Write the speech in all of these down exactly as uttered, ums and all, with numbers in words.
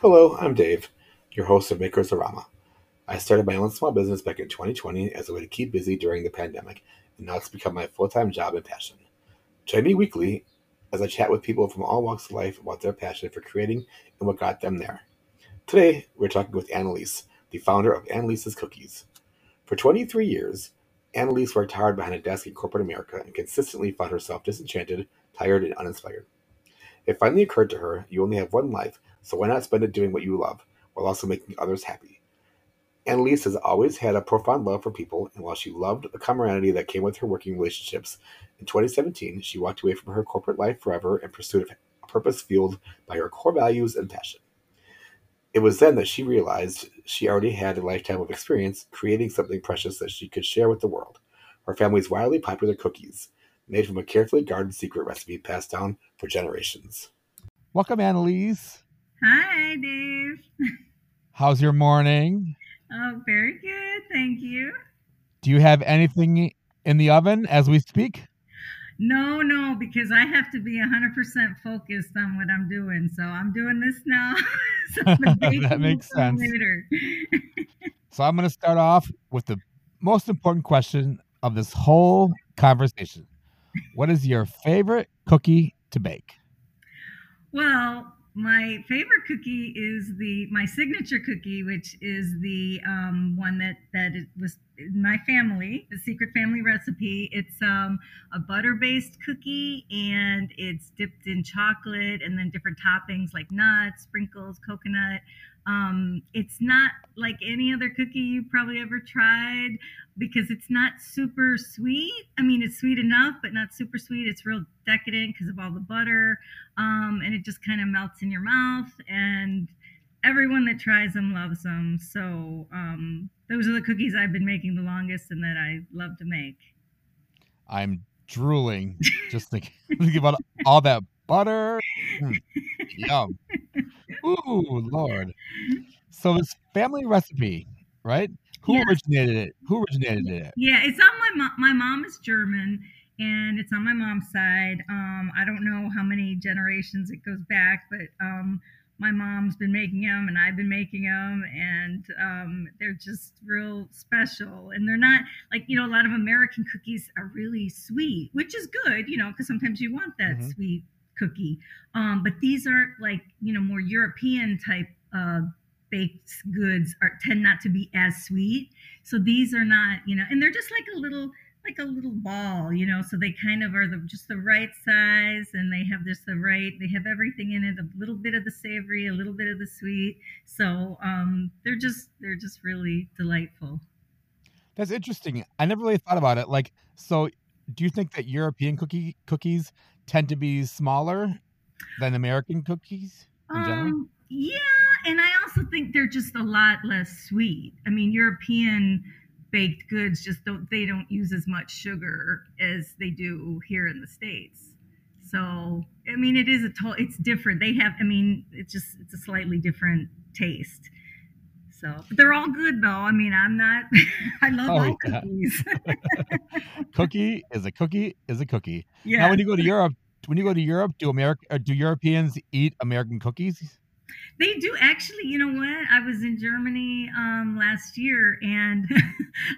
Hello, I'm Dave, your host of Makersorama. I started my own small business back in twenty twenty as a way to keep busy during the pandemic, and now it's become my full-time job and passion. Join me weekly as I chat with people from all walks of life about their passion for creating and what got them there. Today, we're talking with Anneliese, the founder of Anneliese's Cookies. For twenty-three years, Anneliese worked hard behind a desk in corporate America and consistently found herself disenchanted, tired, and uninspired. It finally occurred to her, you only have one life, so why not spend it doing what you love, while also making others happy? Anneliese has always had a profound love for people, and while she loved the camaraderie that came with her working relationships, in twenty seventeen, she walked away from her corporate life forever in pursuit of a purpose fueled by her core values and passion. It was then that she realized she already had a lifetime of experience creating something precious that she could share with the world, her family's wildly popular cookies, made from a carefully guarded secret recipe passed down for generations. Welcome, Anneliese. Hi, Dave. How's your morning? Oh, very good. Thank you. Do you have anything in the oven as we speak? No, no, because I have to be one hundred percent focused on what I'm doing. So I'm doing this now. So that makes sense. Later. So I'm going to start off with the most important question of this whole conversation. What is your favorite cookie to bake? Well, my favorite cookie is the my signature cookie, which is the um, one that, that it was in my family, the secret family recipe. It's um, a butter-based cookie, and it's dipped in chocolate and then different toppings like nuts, sprinkles, coconut. Um, it's not like any other cookie you probably ever tried because it's not super sweet. I mean, it's sweet enough, but not super sweet. It's real decadent because of all the butter. Um, and it just kind of melts in your mouth, and everyone that tries them loves them. So, um, those are the cookies I've been making the longest and that I love to make. I'm drooling just thinking, thinking about all that butter. Mm, yum. Ooh, Lord. So this family recipe, right? Who yeah. originated it? Who originated it? Yeah, it's on my mom. My mom is German, and it's on my mom's side. Um, I don't know how many generations it goes back, but um, my mom's been making them, and I've been making them, and um, they're just real special. And they're not like, you know, a lot of American cookies are really sweet, which is good, you know, because sometimes you want that mm-hmm. sweet cookie. Um, but these aren't like, you know, more European type uh, baked goods are tend not to be as sweet. So these are not, you know, and they're just like a little, like a little ball, you know, so they kind of are the, just the right size, and they have this, the right, they have everything in it, a little bit of the savory, a little bit of the sweet. So um, they're just, they're just really delightful. That's interesting. I never really thought about it. Like, so do you think that European cookie cookies tend to be smaller than American cookies in um, general? Yeah, and I also think they're just a lot less sweet. I mean, European baked goods just don't, they don't use as much sugar as they do here in the States. So, I mean, it is a to- it's different. They have, I mean, it's just, it's a slightly different taste. So, but they're all good though. I mean, I'm not, I love all oh, yeah. cookies. Cookie is a cookie is a cookie. Yeah. Now when you go to Europe, when you go to Europe, do America, or do Europeans eat American cookies? They do actually. You know what? I was in Germany um, last year, and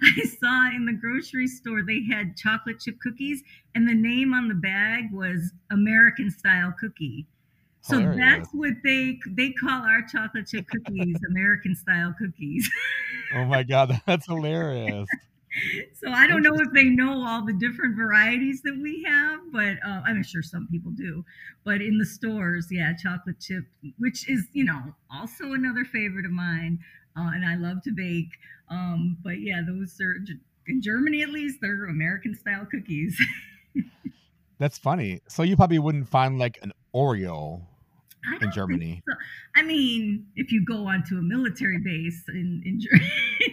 I saw in the grocery store they had chocolate chip cookies, and the name on the bag was American style cookie. So oh, that's what they they call our chocolate chip cookies, American style cookies. Oh my God, that's hilarious. So I don't know if they know all the different varieties that we have, but uh, I'm sure some people do. But in the stores, yeah, chocolate chip, which is, you know, also another favorite of mine, uh, and I love to bake. Um, but yeah, those are, in Germany at least, they're American style cookies. That's funny. So you probably wouldn't find like an Oreo in Germany. So. I mean, if you go onto a military base in, in,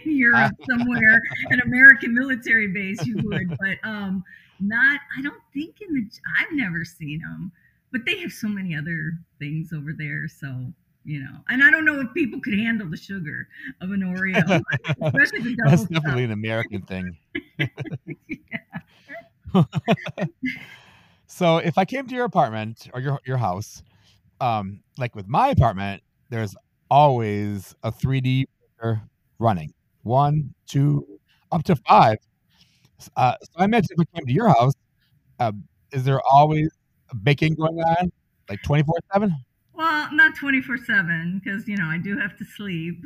in Europe somewhere, an American military base, you would, but um, not, I don't think in the, I've never seen them, but they have so many other things over there. So, you know, and I don't know if people could handle the sugar of an Oreo. Especially the double That's cup. Definitely an American thing. So if I came to your apartment or your your house, um, like with my apartment, there's always a three D printer running. One, two, up to five. Uh, so I imagine if I came to your house, uh, is there always baking going on, like twenty-four seven? Well, not twenty-four seven, because, you know, I do have to sleep.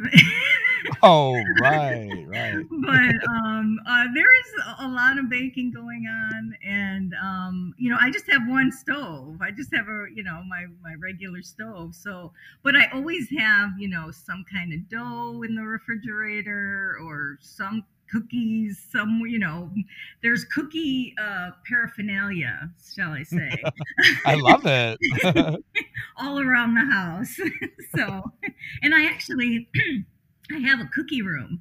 Oh, right, right. But um, uh, there is a lot of baking going on. And, um, you know, I just have one stove. I just have, a you know, my, my regular stove. So, but I always have, you know, some kind of dough in the refrigerator or some cookies, some, you know, there's cookie uh, paraphernalia, shall I say. I love it. All around the house. So, and I actually, I have a cookie room.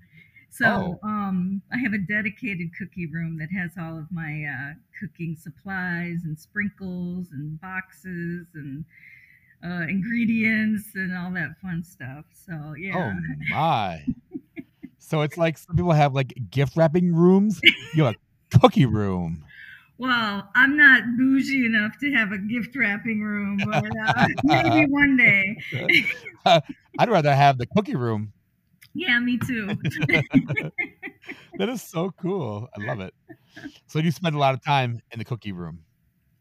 So oh. um, I have a dedicated cookie room that has all of my uh, cooking supplies and sprinkles and boxes and uh, ingredients and all that fun stuff. So, yeah. Oh, my. So it's like some people have like gift wrapping rooms. You have a cookie room. Well, I'm not bougie enough to have a gift wrapping room, but uh, maybe one day. uh, I'd rather have the cookie room. Yeah, me too. That is so cool. I love it. So you spend a lot of time in the cookie room.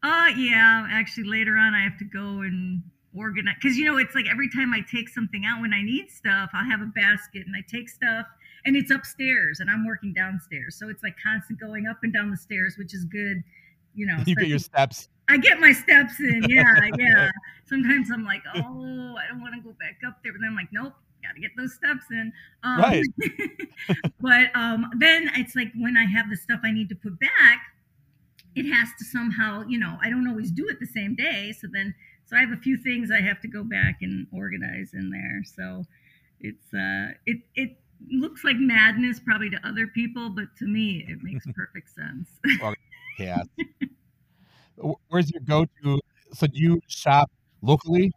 Uh, yeah. Actually, later on, I have to go and organize. Because, you know, it's like every time I take something out when I need stuff, I'll have a basket and I take stuff. And it's upstairs and I'm working downstairs. So it's like constant going up and down the stairs, which is good. You know, you get your steps. I get my steps in. Yeah. Yeah. Sometimes I'm like, oh, I don't want to go back up there. But then I'm like, nope, got to get those steps in. Um, right. But um, then it's like when I have the stuff I need to put back, it has to somehow, you know, I don't always do it the same day. So then, so I have a few things I have to go back and organize in there. So it's, uh, it, it, looks like madness probably to other people, but to me it makes perfect sense. Well, yeah. Where's your go-to? So do you shop locally?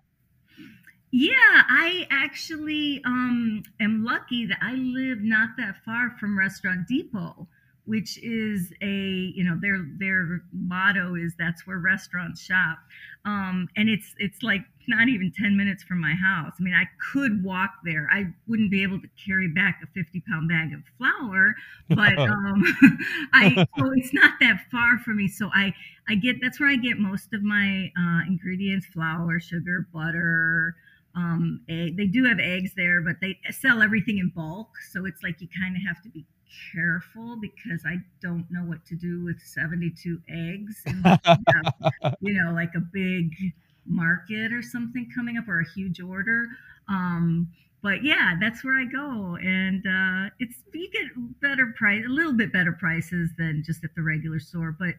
Yeah, I actually um am lucky that I live not that far from Restaurant Depot, which is a, you know, their their motto is that's where restaurants shop. Um, and it's it's like not even ten minutes from my house. I mean, I could walk there. I wouldn't be able to carry back a fifty pound bag of flour, but um, I so it's not that far from me. So I, I get, that's where I get most of my uh, ingredients, flour, sugar, butter, um, egg. They do have eggs there, but they sell everything in bulk. So it's like you kind of have to be careful because I don't know what to do with seventy-two eggs. And have, you know, like a big market or something coming up or a huge order. Um, but yeah, that's where I go. And uh, it's, you get better price, a little bit better prices than just at the regular store. But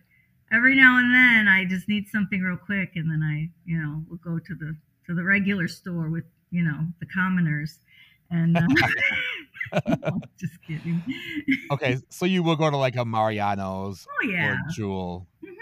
every now and then I just need something real quick. And then I, you know, will go to the, to the regular store with, you know, the commoners. And um, no, just kidding. Okay, so you will go to like a Mariano's oh, yeah. or Jewel. Mm-hmm.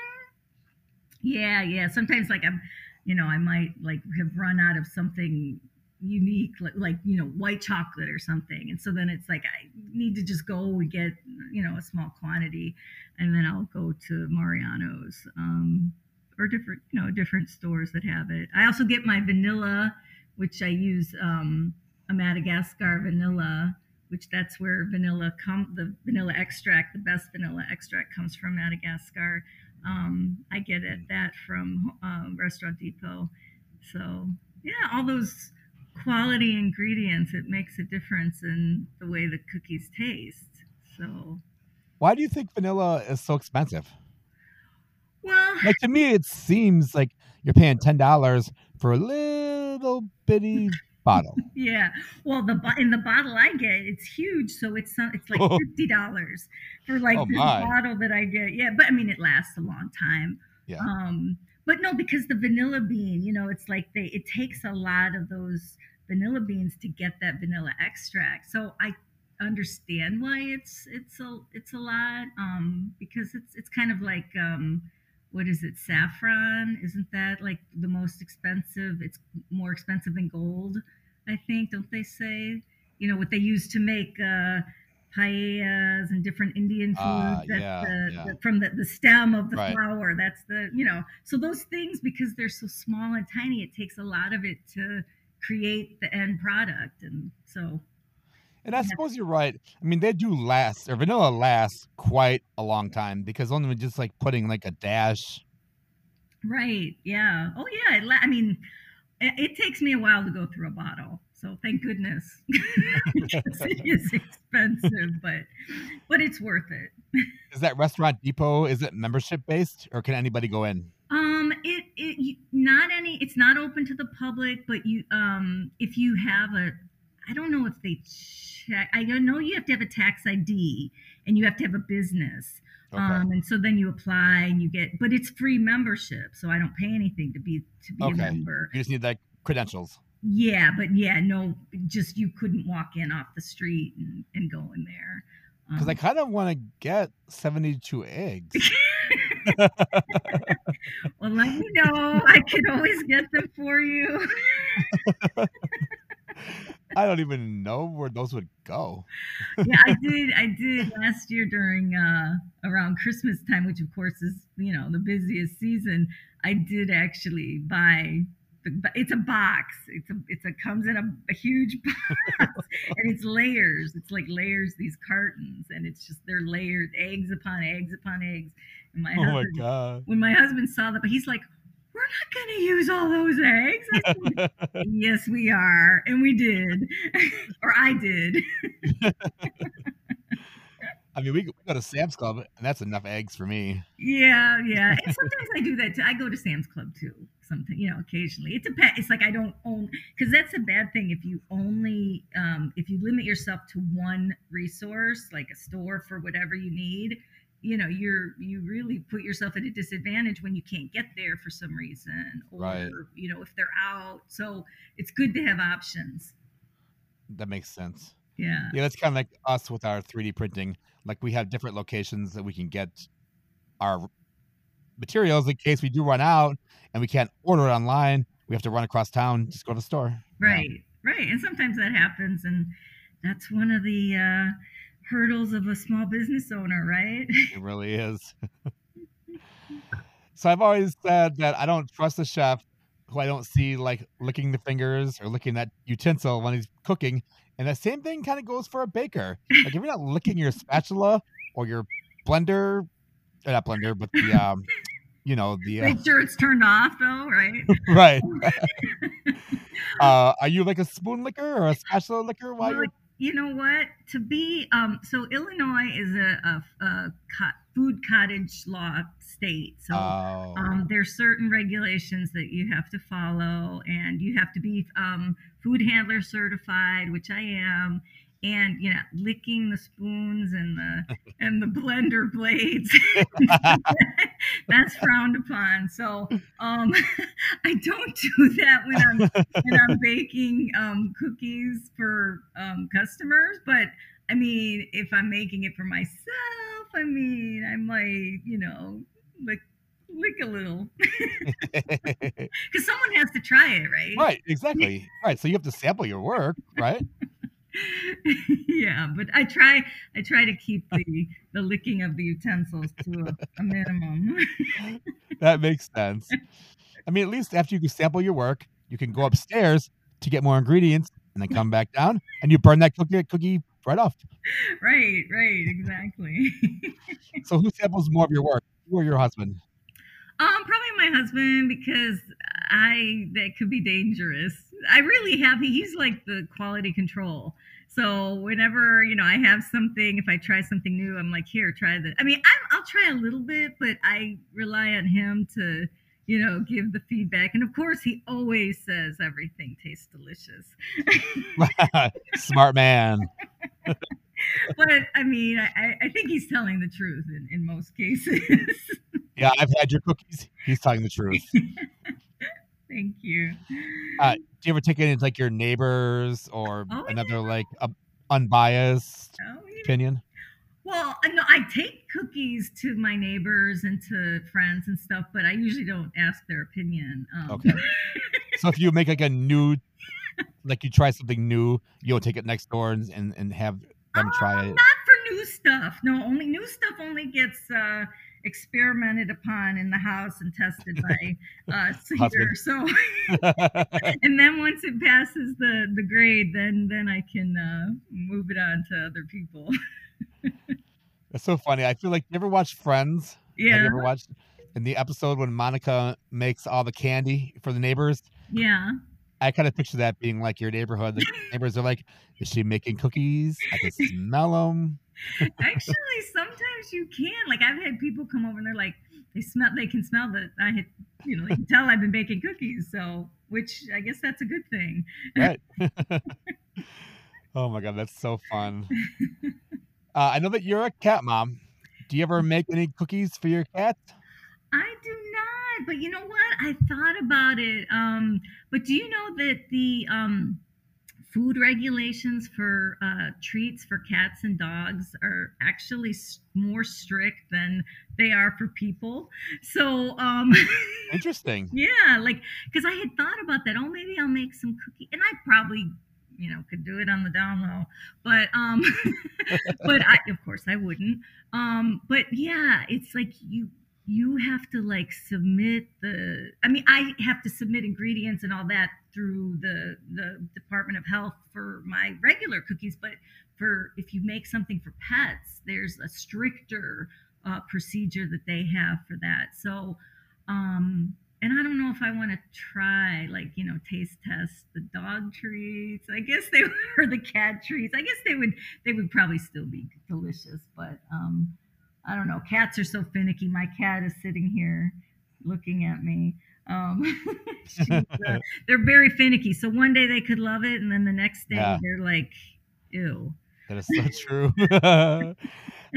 Yeah, yeah. Sometimes like I'm, you know, I might like have run out of something unique, like, like, you know, white chocolate or something. And so then it's like, I need to just go and get, you know, a small quantity and then I'll go to Mariano's um, or different, you know, different stores that have it. I also get my vanilla, which I use um, a Madagascar vanilla, which that's where vanilla come, the vanilla extract, the best vanilla extract comes from Madagascar. Um, I get it that from um, Restaurant Depot. So yeah, all those quality ingredients, it makes a difference in the way the cookies taste. So why do you think vanilla is so expensive? Well, like to me, it seems like you're paying ten dollars for a little bitty bottle. Yeah. Well, the in the bottle I get, it's huge, so it's it's like fifty dollars for like oh, this my. bottle that I get. Yeah, but I mean, it lasts a long time. Yeah. Um, but no, because the vanilla bean, you know, it's like they it takes a lot of those vanilla beans to get that vanilla extract. So I understand why it's it's a it's a lot um, because it's it's kind of like um, what is it? Saffron? Isn't that like the most expensive? It's more expensive than gold, I think. Don't they say, you know, what they use to make uh, paellas and different Indian food uh, that's yeah, the, yeah. The, from the, the stem of the right. flower. That's the, you know, so those things, because they're so small and tiny, it takes a lot of it to create the end product. And so. And I suppose you're right. I mean, they do last, or vanilla lasts quite a long time because only just like putting like a dash. Right. Yeah. Oh, yeah. It la- I mean, it, it takes me a while to go through a bottle. So thank goodness. It is expensive, but but it's worth it. Is that Restaurant Depot, is it membership based or can anybody go in? Um, it, it not any, it's not open to the public, but you, um, if you have a, I don't know if they check, I know you have to have a tax I D and you have to have a business. Okay. Um, and so then you apply and you get, but it's free membership. So I don't pay anything to be, to be okay. a member. You just need like credentials. Yeah. But yeah, no, just, you couldn't walk in off the street and, and go in there. Um, Cause I kind of want to get seventy-two eggs. Well, let me know. I can always get them for you. I don't even know where those would go. Yeah, I did. I did last year during uh, around Christmas time, which of course is, you know, the busiest season. I did actually buy. The, it's a box. It's a. It's a comes in a, a huge box, and it's layers. It's like layers. These cartons, and it's just they're layered, eggs upon eggs upon eggs. And my oh husband, my God. When my husband saw that, he's like, we're not going to use all those eggs. I said, yes, we are. And we did. Or I did. I mean, we go to Sam's Club, and that's enough eggs for me. Yeah, yeah. And sometimes I do that, too. I go to Sam's Club, too, sometimes, you know, occasionally. It depends. It's like I don't own – because that's a bad thing. If you only um, – if you limit yourself to one resource, like a store for whatever you need – you know, you're, you really put yourself at a disadvantage when you can't get there for some reason, or, right. you know, if they're out. So it's good to have options. That makes sense. Yeah. Yeah. That's kind of like us with our three D printing. Like we have different locations that we can get our materials in case we do run out and we can't order it online. We have to run across town, just go to the store. Right. Yeah. Right. And sometimes that happens. And that's one of the, uh, hurdles of a small business owner, right? It really is. So I've always said that I don't trust a chef who I don't see like licking the fingers or licking that utensil when he's cooking. And the same thing kind of goes for a baker. Like if you're not licking your spatula or your blender, or not blender, but the, um, you know, the... Uh... Make sure it's turned off though, right? Right. uh, are you like a spoon licker or a spatula licker while you're... You know what? To be um, so, Illinois is a, a, a co- food cottage law state. So oh. um, there's certain regulations that you have to follow, and you have to be um, food handler certified, which I am. And you know, licking the spoons and the and the blender blades, that's frowned upon. So um, I don't do that when I'm when I'm baking um, cookies for um, customers. But I mean, if I'm making it for myself, I mean, I might, you know, lick lick a little, because someone has to try it, right? Right, exactly. Right, so you have to sample your work, right? Yeah, but I try I try to keep the, the licking of the utensils to a, a minimum. That makes sense. I mean, at least after you can sample your work, you can go upstairs to get more ingredients and then come back down and you burn that cookie, cookie right off. Right, right, exactly. So who samples more of your work, you or your husband? Um, probably my husband, because I, that could be dangerous. I really have, he's like the quality control. So whenever, you know, I have something, if I try something new, I'm like, here, try this. I mean, I'm, I'll try a little bit, but I rely on him to, you know, give the feedback. And of course he always says everything tastes delicious. Smart man. But I mean, I, I think he's telling the truth in, in most cases. Yeah, I've had your cookies. He's telling the truth. Thank you. Uh, do you ever take any like your neighbors or oh, another yeah. like uh, unbiased oh, yeah. opinion? Well, no, I take cookies to my neighbors and to friends and stuff, but I usually don't ask their opinion. Um, okay. So if you make like a new, like you try something new, you'll take it next door and and, and have them um, try it. Not for new stuff. No, only new stuff only gets. Uh, experimented upon in the house and tested by uh, Cedar. So, and then once it passes the, the grade, then, then I can uh, move it on to other people. That's so funny. I feel like, you ever watched Friends? Yeah. Have you ever watched in the episode when Monica makes all the candy for the neighbors? Yeah. I kind of picture that being like your neighborhood. The neighbors are like, is she making cookies? I can smell them. Actually, sometimes you can. Like, I've had people come over and they're like, they smell, they can smell that I had, you know, they can tell I've been baking cookies. So, which I guess that's a good thing. Right. Oh my God, that's so fun. Uh, I know that you're a cat mom. Do you ever make any cookies for your cat? I do not, but you know what? I thought about it. Um, but do you know that the um, food regulations for uh, treats for cats and dogs are actually more strict than they are for people? So um, interesting. Yeah, like because I had thought about that. Oh, maybe I'll make some cookies, and I probably, you know, could do it on the down low, but, um, but I, of course I wouldn't. Um, but yeah, it's like you, you have to like submit the, I mean, I have to submit ingredients and all that through the, the Department of Health for my regular cookies. But for, if you make something for pets, there's a stricter, uh, procedure that they have for that. So, um, and I don't know if I want to try, like, you know, taste test the dog treats. I guess they were the cat treats. I guess they would, they would probably still be delicious, but um, I don't know. Cats are so finicky. My cat is sitting here looking at me. Um, she's, uh, they're very finicky. So one day they could love it, and then the next day yeah. they're like, ew. That is so true.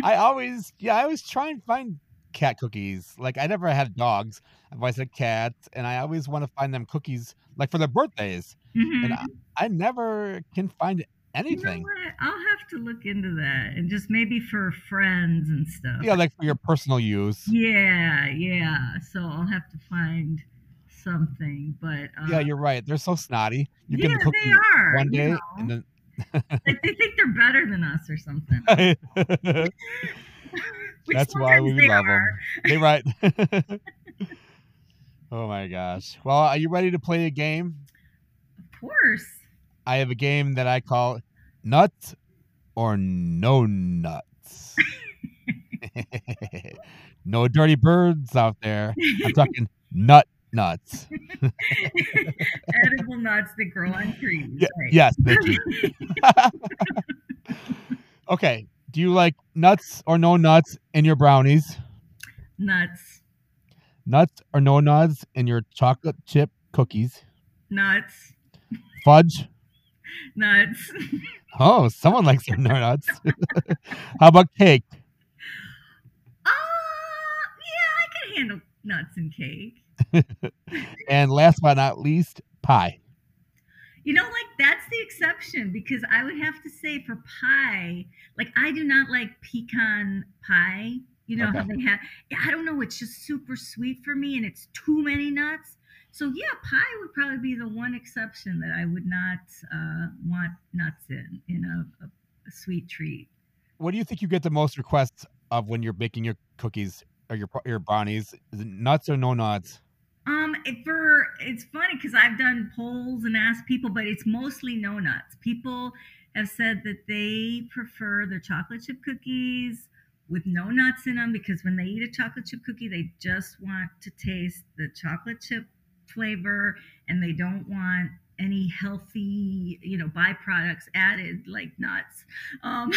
I always, yeah, I always try and find cat cookies. Like, I never had dogs. I've always had cats, and I always want to find them cookies, like for their birthdays. Mm-hmm. And I, I never can find anything. You know what? I'll have to look into that, and just maybe for friends and stuff. Yeah, like for your personal use. Yeah, yeah. So I'll have to find something. But uh, yeah, you're right. They're so snotty. You yeah, give them they are. One day, you know, and then like they think they're better than us or something. Which That's why we they love are. them. They right. Oh my gosh. Well, are you ready to play a game? Of course. I have a game that I call Nuts or No Nuts. No dirty birds out there. I'm talking nut nuts. Edible nuts that grow on trees. Yeah, right? Yes, they do. Okay. Do you like nuts or no nuts in your brownies? Nuts. Nuts or no nuts in your chocolate chip cookies? Nuts. Fudge? Nuts. Oh, someone likes their no nuts. How about cake? Uh, yeah, I can handle nuts and cake. And last but not least, pie. You know, like, that's the exception, because I would have to say for pie, like, I do not like pecan pie. You know, okay. How they have, I don't know, it's just super sweet for me, and it's too many nuts. So, yeah, pie would probably be the one exception that I would not uh, want nuts in, in a, a, a sweet treat. What do you think you get the most requests of when you're baking your cookies or your, your brownies? Is it nuts or no nuts? Um, it, for it's funny because I've done polls and asked people, but it's mostly no nuts. People have said that they prefer their chocolate chip cookies with no nuts in them, because when they eat a chocolate chip cookie, they just want to taste the chocolate chip flavor, and they don't want any healthy, you know, byproducts added, like nuts. Um,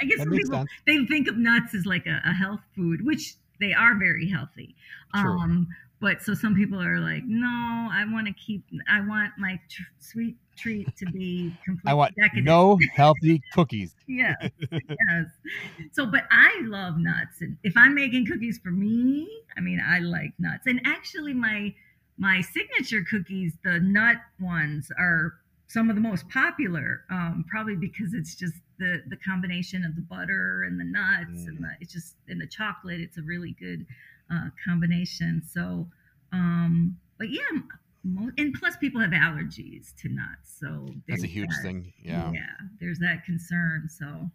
I guess some people, they think of nuts as like a, a health food, which they are very healthy. True. Um, But so some people are like, no, I want to keep, I want my tr sweet treat to be completely I want decadent. No healthy cookies. Yes, yes. So, but I love nuts. And if I'm making cookies for me, I mean, I like nuts. And actually my, my signature cookies, the nut ones, are some of the most popular, um, probably because it's just the, the combination of the butter and the nuts mm. and the, it's just, and the chocolate, it's a really good Uh, combination. So, um, but yeah, mo and plus people have allergies to nuts. So that's a huge that. thing. Yeah. Yeah. There's that concern. So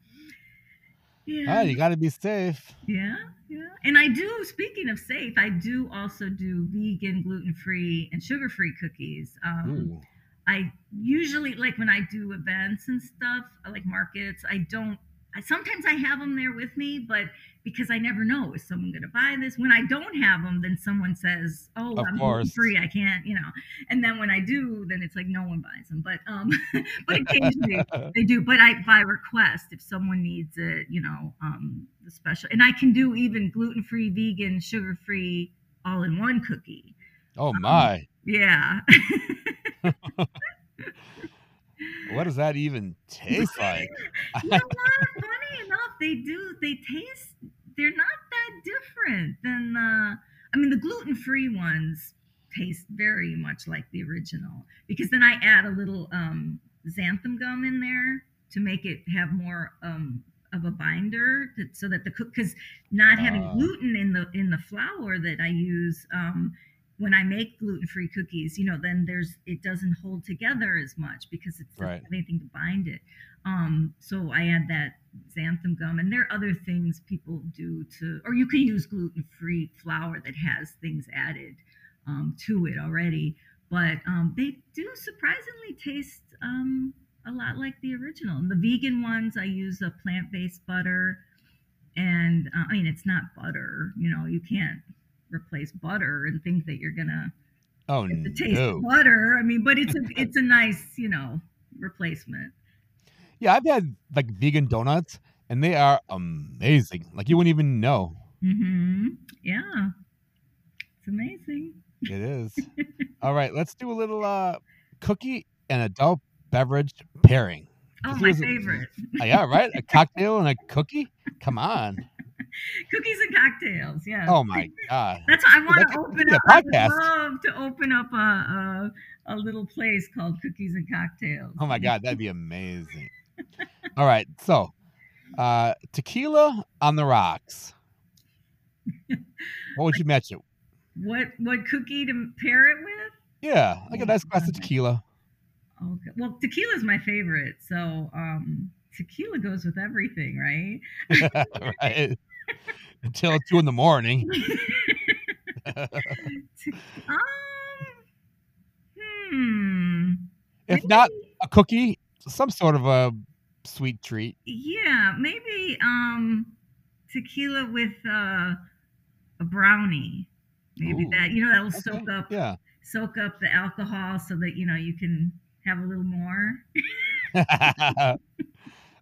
Yeah. Oh, you got to be safe. Yeah, yeah. And I do, speaking of safe, I do also do vegan, gluten-free, and sugar-free cookies. Um, I usually, like when I do events and stuff, like markets, I don't, I, sometimes I have them there with me, but because I never know, is someone going to buy this? When I don't have them, then someone says, oh, of I'm gluten-free, I can't, you know. And then when I do, then it's like no one buys them. But um, but occasionally they do. But I by request, if someone needs it, you know, um, the special. And I can do even gluten-free, vegan, sugar-free, all-in-one cookie. Oh, my. Um, yeah. What does that even taste like? You know what? Funny enough, they do. They taste. They're not that different than the. I mean, the gluten-free ones taste very much like the original because then I add a little um, xanthan gum in there to make it have more um, of a binder, to, so that the cook. Because not having uh, gluten in the in the flour that I use. Um, When I make gluten-free cookies, you know, then there's, it doesn't hold together as much because it doesn't right. have anything to bind it. Um, so I add that xanthan gum, and there are other things people do to, or you can use gluten-free flour that has things added um, to it already. But um, they do surprisingly taste um, a lot like the original. And the vegan ones, I use a plant-based butter, and uh, I mean, it's not butter, you know, you can't replace butter and think that you're gonna oh get the taste no. of butter. I mean, but it's a it's a nice, you know, replacement. Yeah, I've had like vegan donuts, and they are amazing. Like you wouldn't even know. Mm-hmm. Yeah, it's amazing. It is. All right, let's do a little uh, cookie and adult beverage pairing. Oh, my was, favorite. Oh, yeah, right. A cocktail and a cookie. Come on. Cookies and cocktails, yeah. Oh my god! That's why I want well, to open up. I would love to open up a, a a little place called Cookies and Cocktails. Oh my god, that'd be amazing! All right, so uh, tequila on the rocks. What would you match it? What what cookie to pair it with? Yeah, like a nice glass of tequila. Okay, well, tequila's my favorite, so um, tequila goes with everything, right? Right. Until two in the morning. um, hmm. If maybe, not a cookie, some sort of a sweet treat. Yeah, maybe um, tequila with uh, a brownie. Maybe Ooh, that you know that will okay. soak up, yeah. soak up the alcohol, so that you know you can have a little more.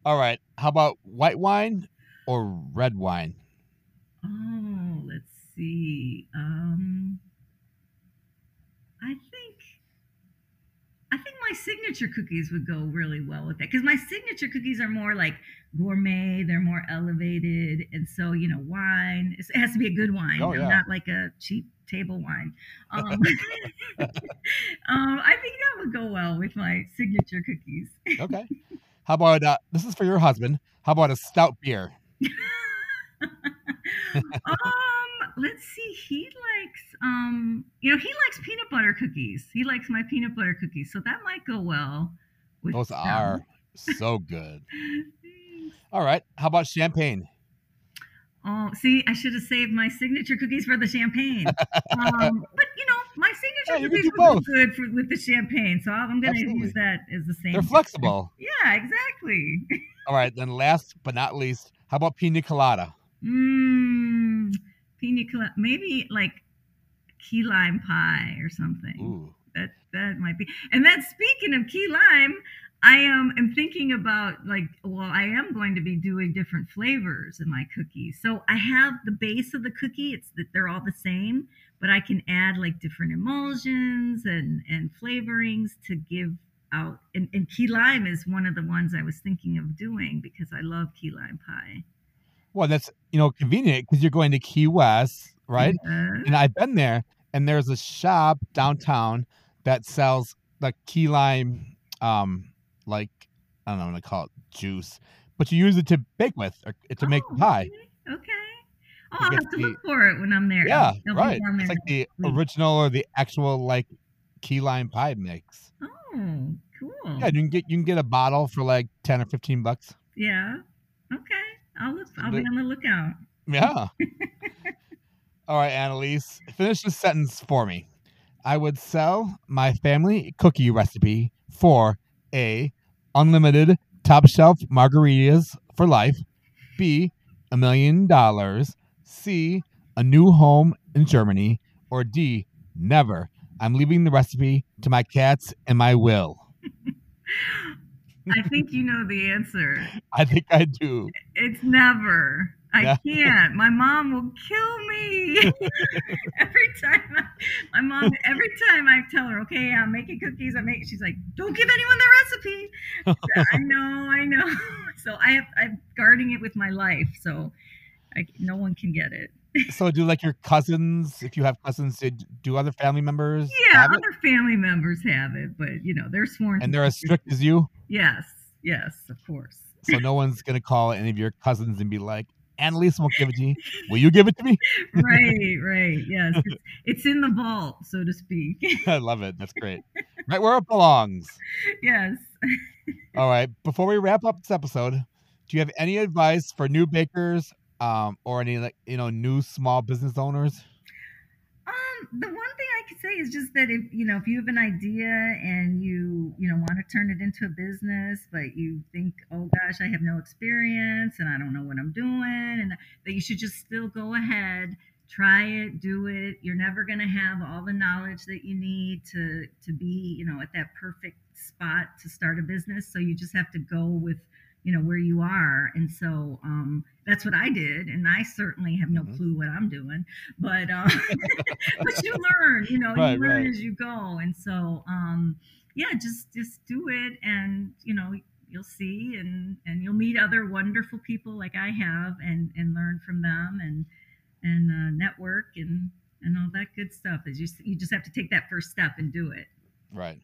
All right. How about white wine or red wine? Oh, let's see. Um, I think I think my signature cookies would go really well with that because my signature cookies are more like gourmet. They're more elevated, and so you know, wine. It has to be a good wine, oh, yeah. not like a cheap table wine. Um, um, I think that would go well with my signature cookies. Okay. How about uh, this is for your husband? How about a stout beer? um, let's see. He likes, um, you know, he likes peanut butter cookies. He likes my peanut butter cookies, so that might go well with those them. Are so good. All right. How about champagne? Oh, see, I should have saved my signature cookies for the champagne. um, but you know, my signature yeah, cookies were good for, with the champagne, so I'm going to use that as the same. They're flexible. Yeah, exactly. All right, then last but not least, how about pina colada? Mmm, pina colada, maybe like key lime pie or something. Ooh. That that might be. And then speaking of key lime, I am am thinking about like, well, I am going to be doing different flavors in my cookies. So I have the base of the cookie. It's that they're all the same, but I can add like different emulsions and, and flavorings to give out. And, and key lime is one of the ones I was thinking of doing because I love key lime pie. Well, that's, you know, convenient because you're going to Key West, right? Yeah. And I've been there, and there's a shop downtown that sells the key lime, um, like, I don't know what to call it, juice, but you use it to bake with or to oh, make pie. Okay. okay. Oh, I'll have to the, look for it when I'm there. Yeah, I'll, right. There it's like the week. original or the actual, like, key lime pie mix. Oh, cool. Yeah, you can get you can get a bottle for like ten or fifteen bucks. Yeah. Okay. I'll look. I'll be on the lookout. Yeah. All right, Anneliese, finish the sentence for me. I would sell my family cookie recipe for A, unlimited top shelf margaritas for life, B, a million dollars, C, a new home in Germany, or D, never. I'm leaving the recipe to my cats and my will. I think you know the answer. I think I do. It's never. I yeah. can't. My mom will kill me. every time I, my mom, every time I tell her, okay, I'm making cookies, I make, she's like, don't give anyone the recipe. So, I know, I know. So I have, I'm guarding it with my life. So I, no one can get it. So do like your cousins, if you have cousins, do other family members? Yeah, other it? family members have it, but you know, they're sworn. And they're as strict as you? Yes. Yes, of course. So no one's going to call any of your cousins and be like, Anneliese won't give it to me. Will you give it to me? Right, right. Yes. It's, it's in the vault, so to speak. I love it. That's great. Right where it belongs. Yes. All right. Before we wrap up this episode, do you have any advice for new bakers um, or any, like, you know, new small business owners? Um, the one thing I could say is just that if, you know, if you have an idea and you, you know, want to turn it into a business, but you think, oh gosh, I have no experience and I don't know what I'm doing, and that you should just still go ahead, try it, do it. You're never going to have all the knowledge that you need to, to be, you know, at that perfect spot to start a business. So you just have to go with, you know, where you are. And so, um, that's what I did. And I certainly have no mm-hmm. clue what I'm doing, but, um, but you learn, you know, right, you learn right. as you go. And so, um, yeah, just, just do it. And, you know, you'll see, and, and you'll meet other wonderful people like I have, and, and learn from them, and, and, uh, network and, and all that good stuff. Is you, you just have to take that first step and do it. Right.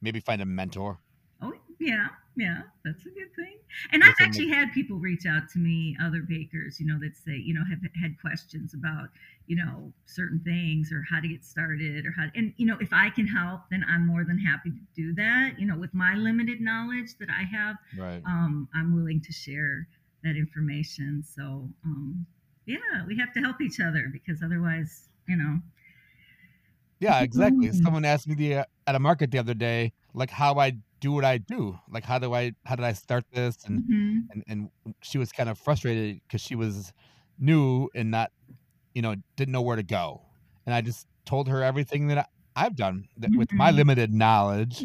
Maybe find a mentor. Oh yeah. Yeah, that's a good thing. And that's I've actually amazing. had people reach out to me, other bakers, you know, that say, you know, have had questions about, you know, certain things, or how to get started, or how, and, you know, if I can help, then I'm more than happy to do that. You know, with my limited knowledge that I have, right. um, I'm willing to share that information. So, um, yeah, we have to help each other, because otherwise, you know. Yeah, exactly. Mm. Someone asked me the, at a market the other day, like how I do what I do, like how do I how did I start this, and mm-hmm. and, and she was kind of frustrated because she was new and not, you know, didn't know where to go. And I just told her everything that I, I've done that mm-hmm. with my limited knowledge,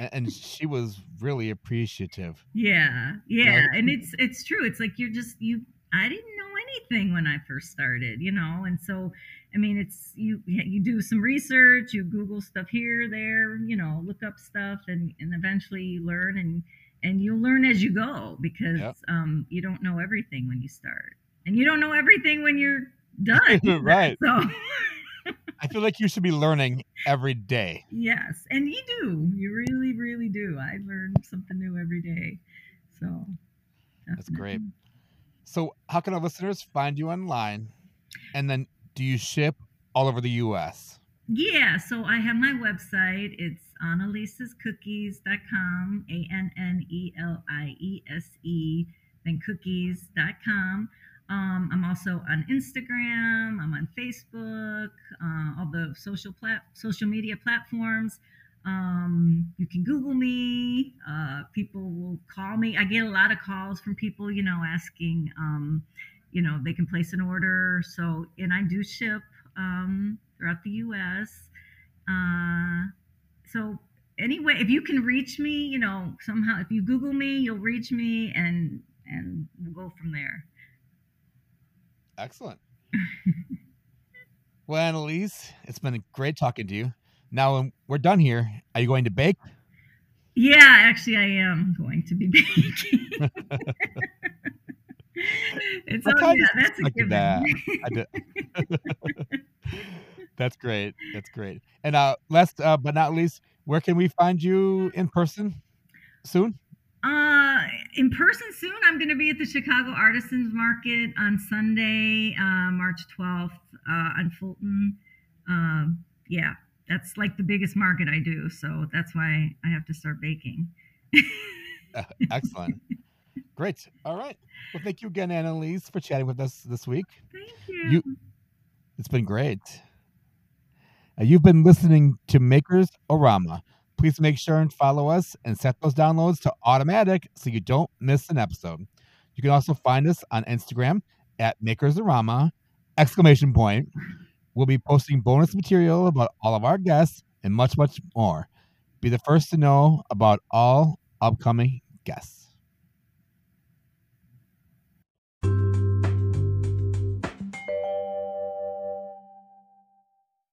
and, and she was really appreciative. Yeah, yeah, you know? And it's it's true. It's like you're just you. I didn't know anything when I first started, you know, and so. I mean, it's you. You do some research, you Google stuff here, there, you know, look up stuff, and, and eventually you learn, and and you learn as you go, because yep. um, you don't know everything when you start, and you don't know everything when you're done. Right. So I feel like you should be learning every day. Yes, and you do. You really, really do. I learn something new every day. So definitely. That's great. So how can our listeners find you online, and then? Do you ship all over the U S? Yeah. So I have my website. It's Anneliese's Cookies dot com, A N N E L I E S E, then cookies dot com. Um, I'm also on Instagram. I'm on Facebook, uh, all the social plat social media platforms. Um, you can Google me. Uh, people will call me. I get a lot of calls from people, you know, asking, um, you know, they can place an order. So, and I do ship um, throughout the U S Uh, so anyway, if you can reach me, you know, somehow, if you Google me, you'll reach me, and, and we'll go from there. Excellent. Well, Anneliese, it's been great talking to you. Now when we're done here, are you going to bake? Yeah, actually I am going to be baking. It's all, yeah, that's a given. That. I did. That's great. That's great. And uh, last uh, but not least, where can we find you in person soon? Uh, in person soon, I'm going to be at the Chicago Artisans Market on Sunday, uh, March twelfth, uh, on Fulton. Um, yeah, that's like the biggest market I do. So that's why I have to start baking. uh, excellent. Great. All right. Well, thank you again, Anneliese, for chatting with us this week. Thank you. you it's been great. Uh, you've been listening to Makersorama. Please make sure and follow us and set those downloads to automatic so you don't miss an episode. You can also find us on Instagram at Makersorama, exclamation point. We'll be posting bonus material about all of our guests and much, much more. Be the first to know about all upcoming guests.